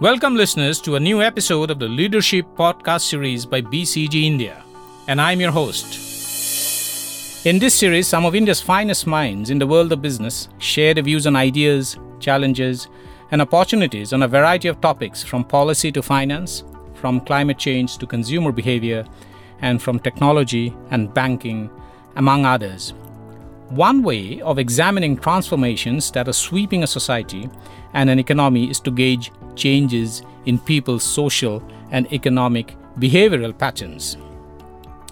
Welcome listeners to a new episode of the Leadership Podcast series by BCG India, and I'm your host. In this series, some of India's finest minds in the world of business share their views on ideas, challenges, and opportunities on a variety of topics from policy to finance, from climate change to consumer behavior, and from technology and banking, among others. One way of examining transformations that are sweeping a society and an economy is to gauge changes in people's social and economic behavioral patterns.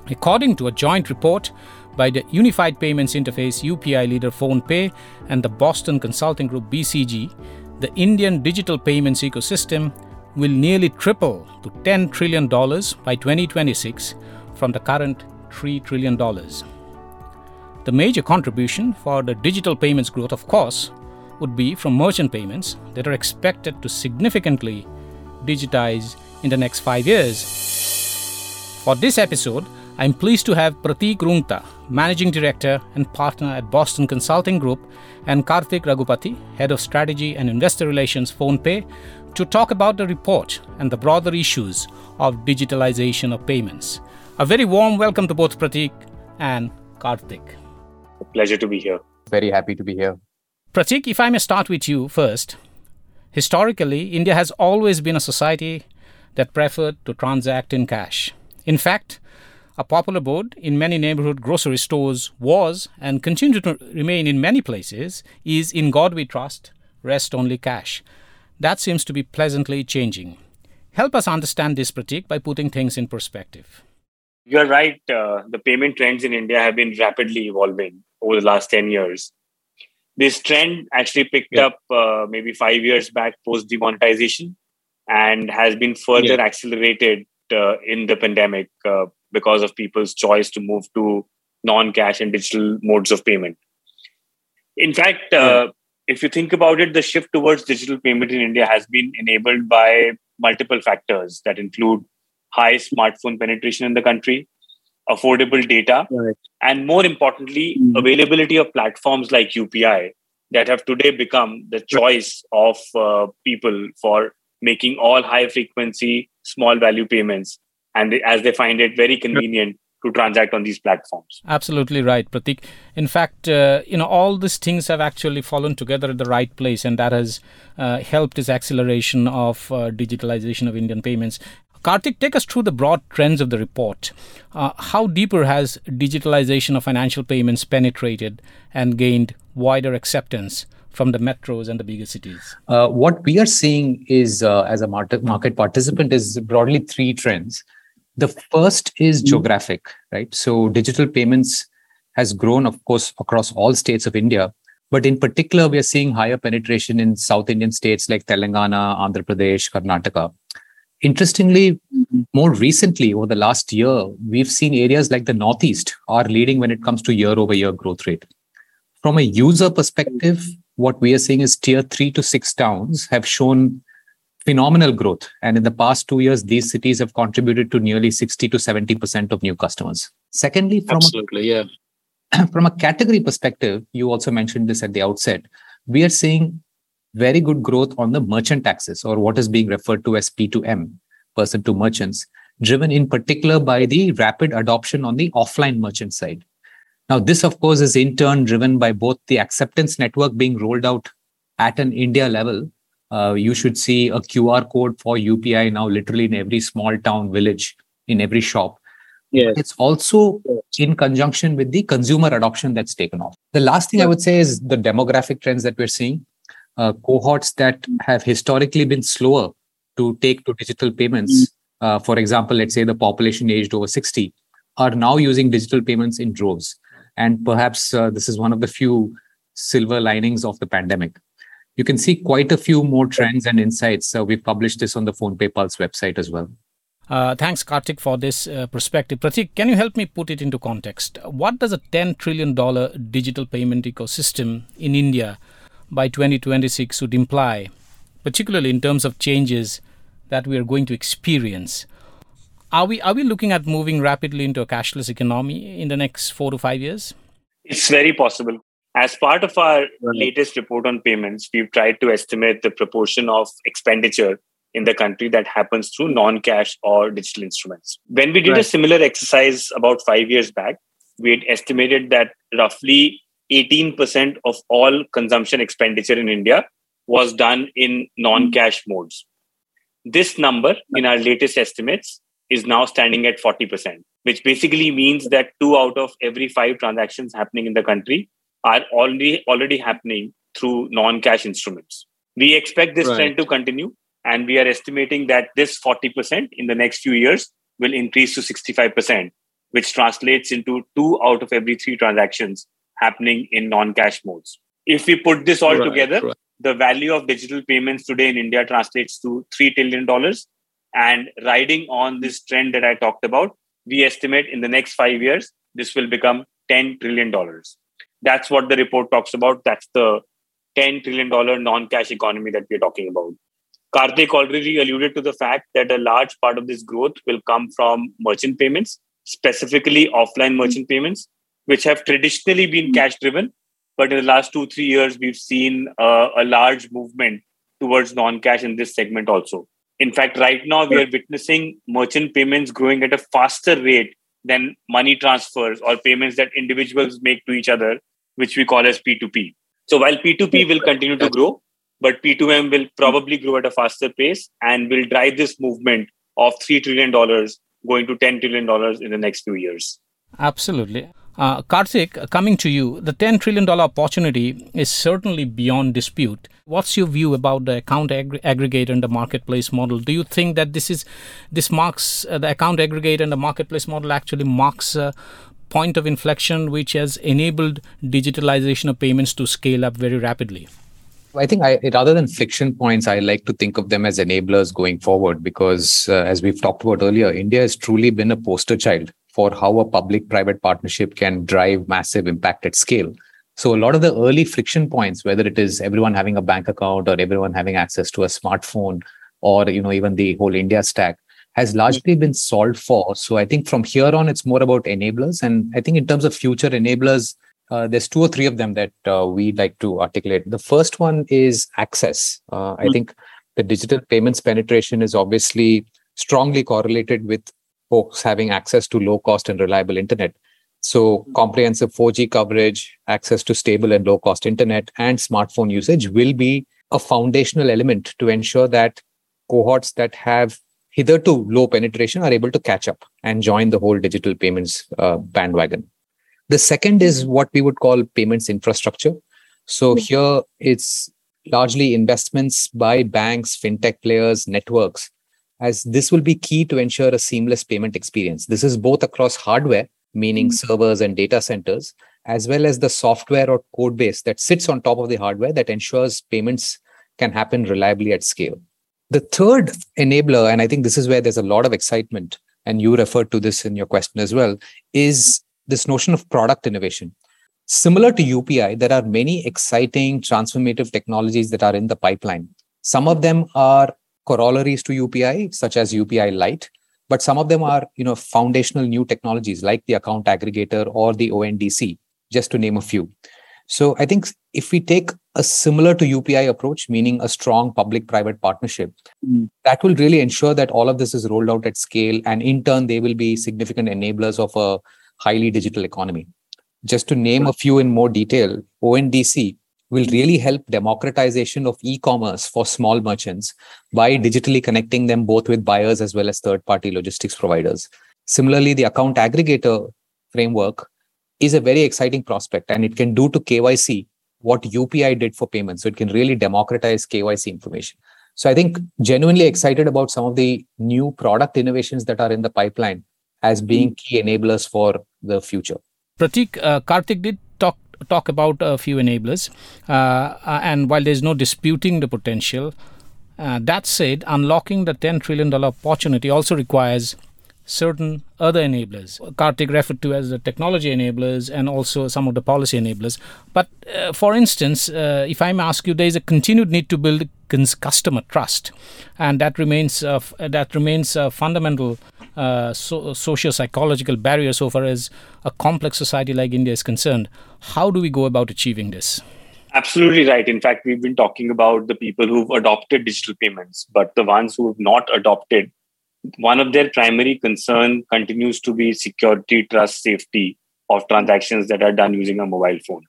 According to a joint report by the Unified Payments Interface UPI leader PhonePe and the Boston Consulting Group BCG, the Indian digital payments ecosystem will nearly triple to $10 trillion by 2026 from the current $3 trillion. The major contribution for the digital payments growth, of course, would be from merchant payments that are expected to significantly digitize in the next 5 years. For this episode, I'm pleased to have Prateek Roongta, Managing Director and Partner at Boston Consulting Group, and Karthik Raghupathy, Head of Strategy and Investor Relations, PhonePe, to talk about the report and the broader issues of digitalization of payments. A very warm welcome to both Prateek and Karthik. A pleasure to be here. Very happy to be here. Prateek, if I may start with you first. Historically, India has always been a society that preferred to transact in cash. In fact, a popular board in many neighborhood grocery stores was and continues to remain in many places is "In God we trust, rest only cash." That seems to be pleasantly changing. Help us understand this, Prateek, by putting things in perspective. You are right. The payment trends in India have been rapidly evolving over the last 10 years. This trend actually picked up maybe 5 years back post-demonetization and has been further accelerated in the pandemic because of people's choice to move to non-cash and digital modes of payment. In fact, if you think about it, the shift towards digital payment in India has been enabled by multiple factors that include high smartphone penetration in the country, affordable data, and more importantly, availability of platforms like UPI that have today become the choice of people for making all high-frequency, small-value payments, and as they find it very convenient to transact on these platforms. Absolutely right, Prateek. In fact, all these things have actually fallen together at the right place, and that has helped this acceleration of digitalization of Indian payments. Karthik, take us through the broad trends of the report. How deeper has digitalization of financial payments penetrated and gained wider acceptance from the metros and the bigger cities? What we are seeing is, as a market participant, is broadly three trends. The first is geographic, right? So digital payments has grown, of course, across all states of India. But in particular, we are seeing higher penetration in South Indian states like Telangana, Andhra Pradesh, Karnataka. Interestingly, more recently, over the last year, we've seen areas like the Northeast are leading when it comes to year-over-year growth rate. From a user perspective, what we are seeing is tier 3 to 6 towns have shown phenomenal growth. And in the past 2 years, these cities have contributed to nearly 60 to 70% of new customers. Secondly, from a category perspective, you also mentioned this at the outset, we are seeing very good growth on the merchant taxes, or what is being referred to as P2M, person to merchants, driven in particular by the rapid adoption on the offline merchant side. Now, this, of course, is in turn driven by both the acceptance network being rolled out at an India level. You should see a QR code for UPI now literally in every small town, village, in every shop. Yes. It's also in conjunction with the consumer adoption that's taken off. The last thing I would say is the demographic trends that we're seeing. Cohorts that have historically been slower to take to digital payments, for example, let's say the population aged over 60, are now using digital payments in droves. And perhaps this is one of the few silver linings of the pandemic. You can see quite a few more trends and insights. We've published this on the PhonePe Pulse website as well. Thanks, Karthik, for this perspective. Prateek, can you help me put it into context? What does a $10 trillion digital payment ecosystem in India by 2026 would imply, particularly in terms of changes that we are going to experience? Are we looking at moving rapidly into a cashless economy in the next 4 to 5 years? It's very possible. As part of our latest report on payments, we've tried to estimate the proportion of expenditure in the country that happens through non-cash or digital instruments. When we did a similar exercise about 5 years back, we had estimated that roughly 18% of all consumption expenditure in India was done in non-cash modes. This number in our latest estimates is now standing at 40%, which basically means that 2 out of every 5 transactions happening in the country are already happening through non-cash instruments. We expect this trend to continue, and we are estimating that this 40% in the next few years will increase to 65%, which translates into 2 out of every 3 transactions happening in non-cash modes. If we put this all together, the value of digital payments today in India translates to $3 trillion. And riding on this trend that I talked about, we estimate in the next 5 years, this will become $10 trillion. That's what the report talks about. That's the $10 trillion non-cash economy that we're talking about. Karthik already alluded to the fact that a large part of this growth will come from merchant payments, specifically offline merchant payments, which have traditionally been cash-driven. But in the last 2-3 years, we've seen a large movement towards non-cash in this segment also. In fact, right now, we are witnessing merchant payments growing at a faster rate than money transfers or payments that individuals make to each other, which we call as P2P. So while P2P will continue to grow, but P2M will probably grow at a faster pace and will drive this movement of $3 trillion going to $10 trillion in the next few years. Absolutely. Karthik, coming to you, the $10 trillion opportunity is certainly beyond dispute. What's your view about the account aggregate and the marketplace model? Do you think that this marks the account aggregate and the marketplace model actually marks a point of inflection which has enabled digitalization of payments to scale up very rapidly? I think rather than friction points, I like to think of them as enablers going forward because as we've talked about earlier, India has truly been a poster child for how a public-private partnership can drive massive impact at scale. So a lot of the early friction points, whether it is everyone having a bank account or everyone having access to a smartphone or even the whole India stack, has largely been solved for. So I think from here on, it's more about enablers. And I think in terms of future enablers, there's 2 or 3 of them that we like to articulate. The first one is access. I think the digital payments penetration is obviously strongly correlated with folks having access to low-cost and reliable internet. So comprehensive 4G coverage, access to stable and low-cost internet, and smartphone usage will be a foundational element to ensure that cohorts that have hitherto low penetration are able to catch up and join the whole digital payments bandwagon. The second is what we would call payments infrastructure. So here it's largely investments by banks, fintech players, networks, as this will be key to ensure a seamless payment experience. This is both across hardware, meaning servers and data centers, as well as the software or code base that sits on top of the hardware that ensures payments can happen reliably at scale. The third enabler, and I think this is where there's a lot of excitement, and you referred to this in your question as well, is this notion of product innovation. Similar to UPI, there are many exciting transformative technologies that are in the pipeline. Some of them are corollaries to UPI, such as UPI Lite, but some of them are, foundational new technologies like the account aggregator or the ONDC, just to name a few. So I think if we take a similar to UPI approach, meaning a strong public-private partnership, that will really ensure that all of this is rolled out at scale, and in turn, they will be significant enablers of a highly digital economy. Just to name a few in more detail, ONDC will really help democratization of e-commerce for small merchants by digitally connecting them both with buyers as well as third-party logistics providers. Similarly, the account aggregator framework is a very exciting prospect, and it can do to KYC what UPI did for payments. So it can really democratize KYC information. So I think genuinely excited about some of the new product innovations that are in the pipeline as being key enablers for the future. Prateek, Karthik did talk about a few enablers. And while there's no disputing the potential, that said, unlocking the $10 trillion opportunity also requires certain other enablers. Karthik referred to as the technology enablers and also some of the policy enablers. But for instance, if I may ask you, there is a continued need to build customer trust. And that remains a fundamental socio-psychological barrier so far as a complex society like India is concerned. How do we go about achieving this? Absolutely right. In fact, we've been talking about the people who've adopted digital payments, but the ones who have not adopted, one of their primary concern continues to be security, trust, safety of transactions that are done using a mobile phone.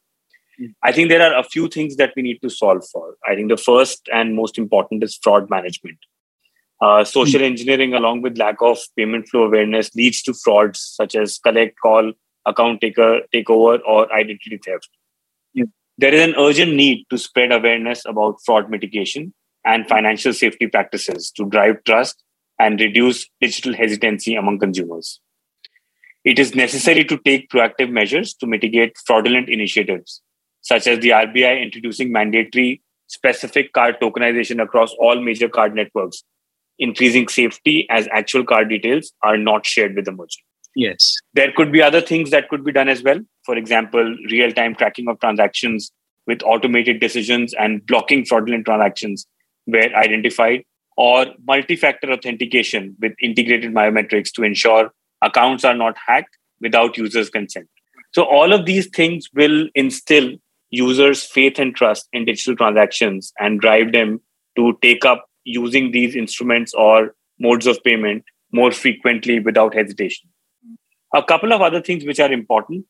I think there are a few things that we need to solve for. I think the first and most important is fraud management. Social engineering, along with lack of payment flow awareness, leads to frauds such as collect, call, account takeover, or identity theft. There is an urgent need to spread awareness about fraud mitigation and financial safety practices to drive trust and reduce digital hesitancy among consumers. It is necessary to take proactive measures to mitigate fraudulent initiatives, such as the RBI introducing mandatory specific card tokenization across all major card networks, increasing safety as actual card details are not shared with the merchant. Yes. There could be other things that could be done as well. For example, real-time tracking of transactions with automated decisions and blocking fraudulent transactions where identified, or multi-factor authentication with integrated biometrics to ensure accounts are not hacked without users' consent. So all of these things will instill users' faith and trust in digital transactions and drive them to take up using these instruments or modes of payment more frequently without hesitation. A couple of other things which are important.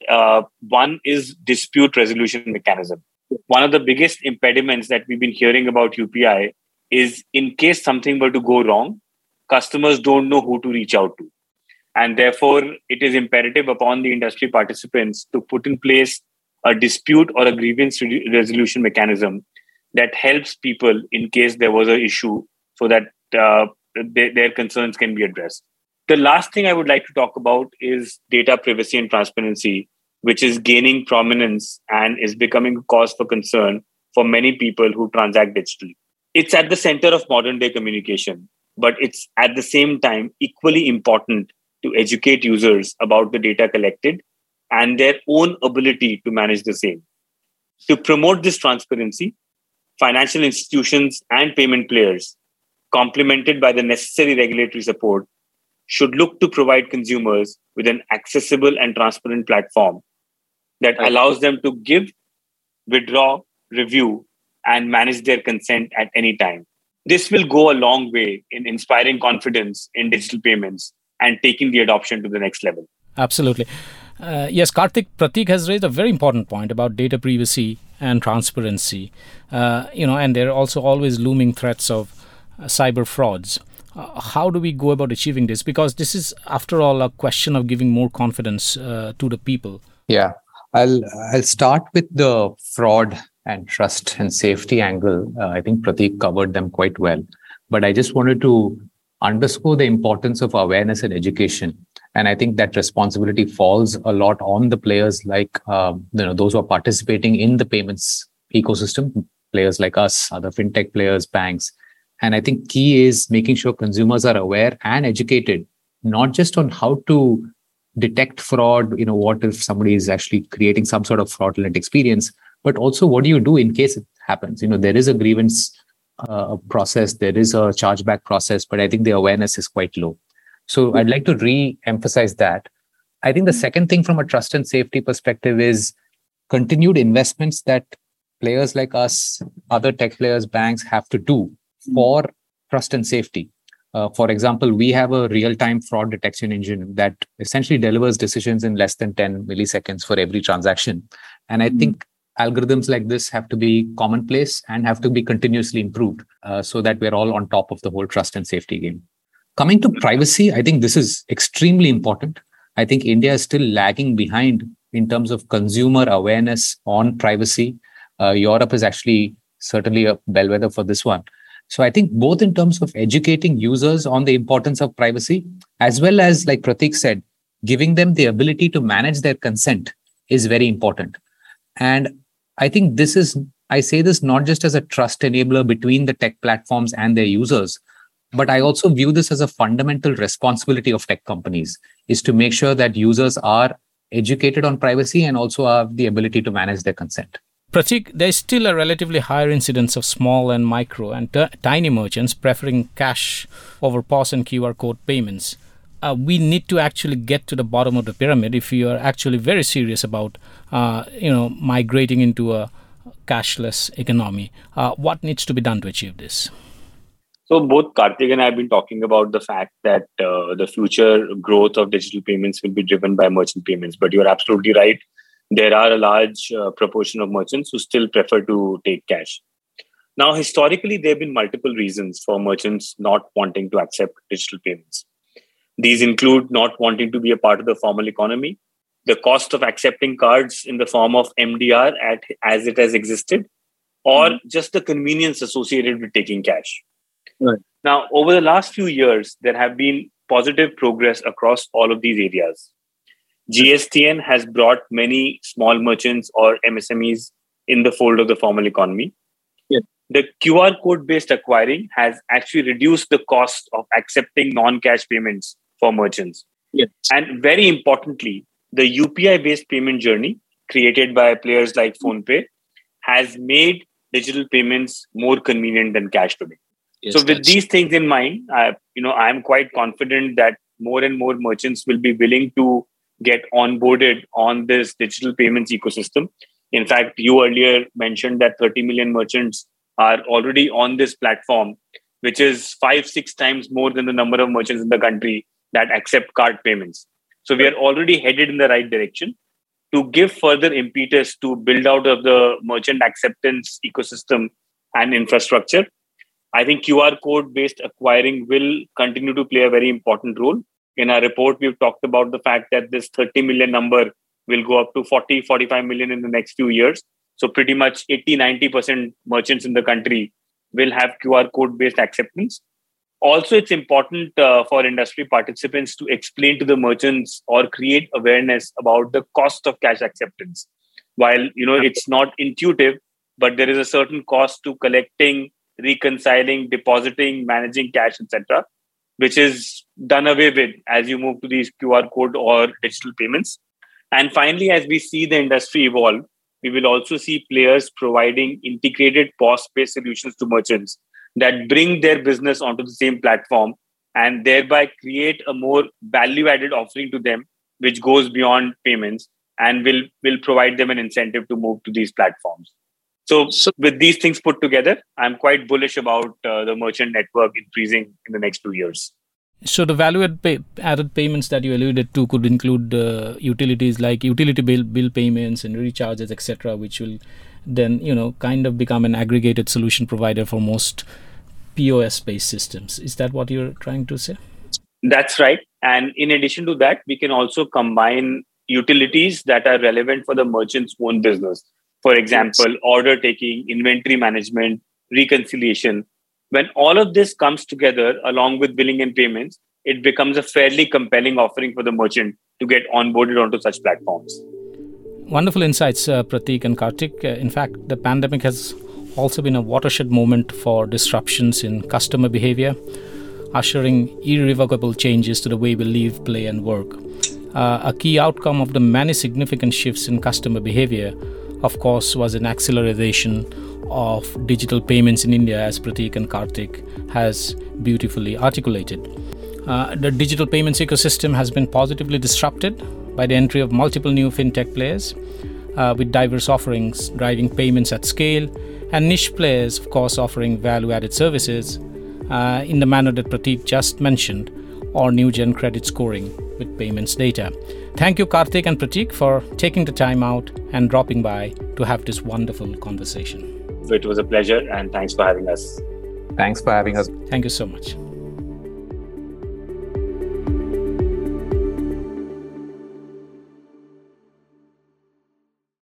One is dispute resolution mechanism. One of the biggest impediments that we've been hearing about UPI is in case something were to go wrong, customers don't know who to reach out to. And therefore, it is imperative upon the industry participants to put in place a dispute or a grievance resolution mechanism that helps people in case there was an issue so that their concerns can be addressed. The last thing I would like to talk about is data privacy and transparency, which is gaining prominence and is becoming a cause for concern for many people who transact digitally. It's at the center of modern day communication, but it's at the same time equally important to educate users about the data collected and their own ability to manage the same. To promote this transparency, financial institutions and payment players, complemented by the necessary regulatory support, should look to provide consumers with an accessible and transparent platform that allows them to give, withdraw, review, and manage their consent at any time. This will go a long way in inspiring confidence in digital payments and taking the adoption to the next level. Absolutely. Yes, Karthik, Prateek has raised a very important point about data privacy and transparency. And there are also always looming threats of cyber frauds. How do we go about achieving this? Because this is, after all, a question of giving more confidence to the people. Yeah, I'll start with the fraud and trust and safety angle. I think Prateek covered them quite well. But I just wanted to underscore the importance of awareness and education. And I think that responsibility falls a lot on the players like those who are participating in the payments ecosystem, players like us, other fintech players, banks. And I think key is making sure consumers are aware and educated, not just on how to detect fraud, what if somebody is actually creating some sort of fraudulent experience, but also what do you do in case it happens? There is a grievance process, there is a chargeback process, but I think the awareness is quite low. So I'd like to re-emphasize that. I think the second thing from a trust and safety perspective is continued investments that players like us, other tech players, banks have to do for trust and safety. For example, we have a real-time fraud detection engine that essentially delivers decisions in less than 10 milliseconds for every transaction. And I think algorithms like this have to be commonplace and have to be continuously improved so that we're all on top of the whole trust and safety game. Coming to privacy, I think this is extremely important. I think India is still lagging behind in terms of consumer awareness on privacy. Europe is actually certainly a bellwether for this one. So I think both in terms of educating users on the importance of privacy, as well as, like Prateek said, giving them the ability to manage their consent is very important. And I think I say this not just as a trust enabler between the tech platforms and their users, but I also view this as a fundamental responsibility of tech companies, is to make sure that users are educated on privacy and also have the ability to manage their consent. Prateek, there is still a relatively higher incidence of small and micro and tiny merchants preferring cash over POS and QR code payments. We need to actually get to the bottom of the pyramid if you are actually very serious about migrating into a cashless economy. What needs to be done to achieve this? So both Karthik and I have been talking about the fact that the future growth of digital payments will be driven by merchant payments. But you're absolutely right. There are a large proportion of merchants who still prefer to take cash. Now, historically, there have been multiple reasons for merchants not wanting to accept digital payments. These include not wanting to be a part of the formal economy, the cost of accepting cards in the form of MDR as it has existed, or just the convenience associated with taking cash. Right. Now, over the last few years, there have been positive progress across all of these areas. GSTN has brought many small merchants or MSMEs in the fold of the formal economy. Yeah. The QR code-based acquiring has actually reduced the cost of accepting non-cash payments for merchants. Yeah. And very importantly, the UPI-based payment journey created by players like PhonePe has made digital payments more convenient than cash today. Yes, so with these things in mind, I'm quite confident that more and more merchants will be willing to get onboarded on this digital payments ecosystem. In fact, you earlier mentioned that 30 million merchants are already on this platform, which is 5-6 times more than the number of merchants in the country that accept card payments. So we are already headed in the right direction. To give further impetus to build out of the merchant acceptance ecosystem and infrastructure, I think QR code-based acquiring will continue to play a very important role. In our report, we've talked about the fact that this 30 million number will go up to 40-45 million in the next few years. So pretty much 80-90% merchants in the country will have QR code-based acceptance. Also, it's important for industry participants to explain to the merchants or create awareness about the cost of cash acceptance. While, it's not intuitive, but there is a certain cost to collecting, reconciling, depositing, managing cash, etc., which is done away with as you move to these QR code or digital payments. And finally, as we see the industry evolve, we will also see players providing integrated POS-based solutions to merchants that bring their business onto the same platform and thereby create a more value-added offering to them, which goes beyond payments and will provide them an incentive to move to these platforms. So with these things put together, I'm quite bullish about the merchant network increasing in the next 2 years. So the value-added payments that you alluded to could include utilities like utility bill payments and recharges, etc., which will then, kind of become an aggregated solution provider for most POS-based systems. Is that what you're trying to say? That's right. And in addition to that, we can also combine utilities that are relevant for the merchant's own business. For example, order taking, inventory management, reconciliation. When all of this comes together along with billing and payments, it becomes a fairly compelling offering for the merchant to get onboarded onto such platforms. Wonderful insights, Prateek and Karthik. In fact, the pandemic has also been a watershed moment for disruptions in customer behavior, ushering irrevocable changes to the way we live, play and work. A key outcome of the many significant shifts in customer behavior, of course, was an acceleration of digital payments in India, as Prateek and Karthik has beautifully articulated. The digital payments ecosystem has been positively disrupted by the entry of multiple new fintech players with diverse offerings, driving payments at scale, and niche players, of course, offering value-added services in the manner that Prateek just mentioned, or new-gen credit scoring with payments data. Thank you, Karthik and Prateek, for taking the time out and dropping by to have this wonderful conversation. It was a pleasure, and thanks for having us. Thank you so much.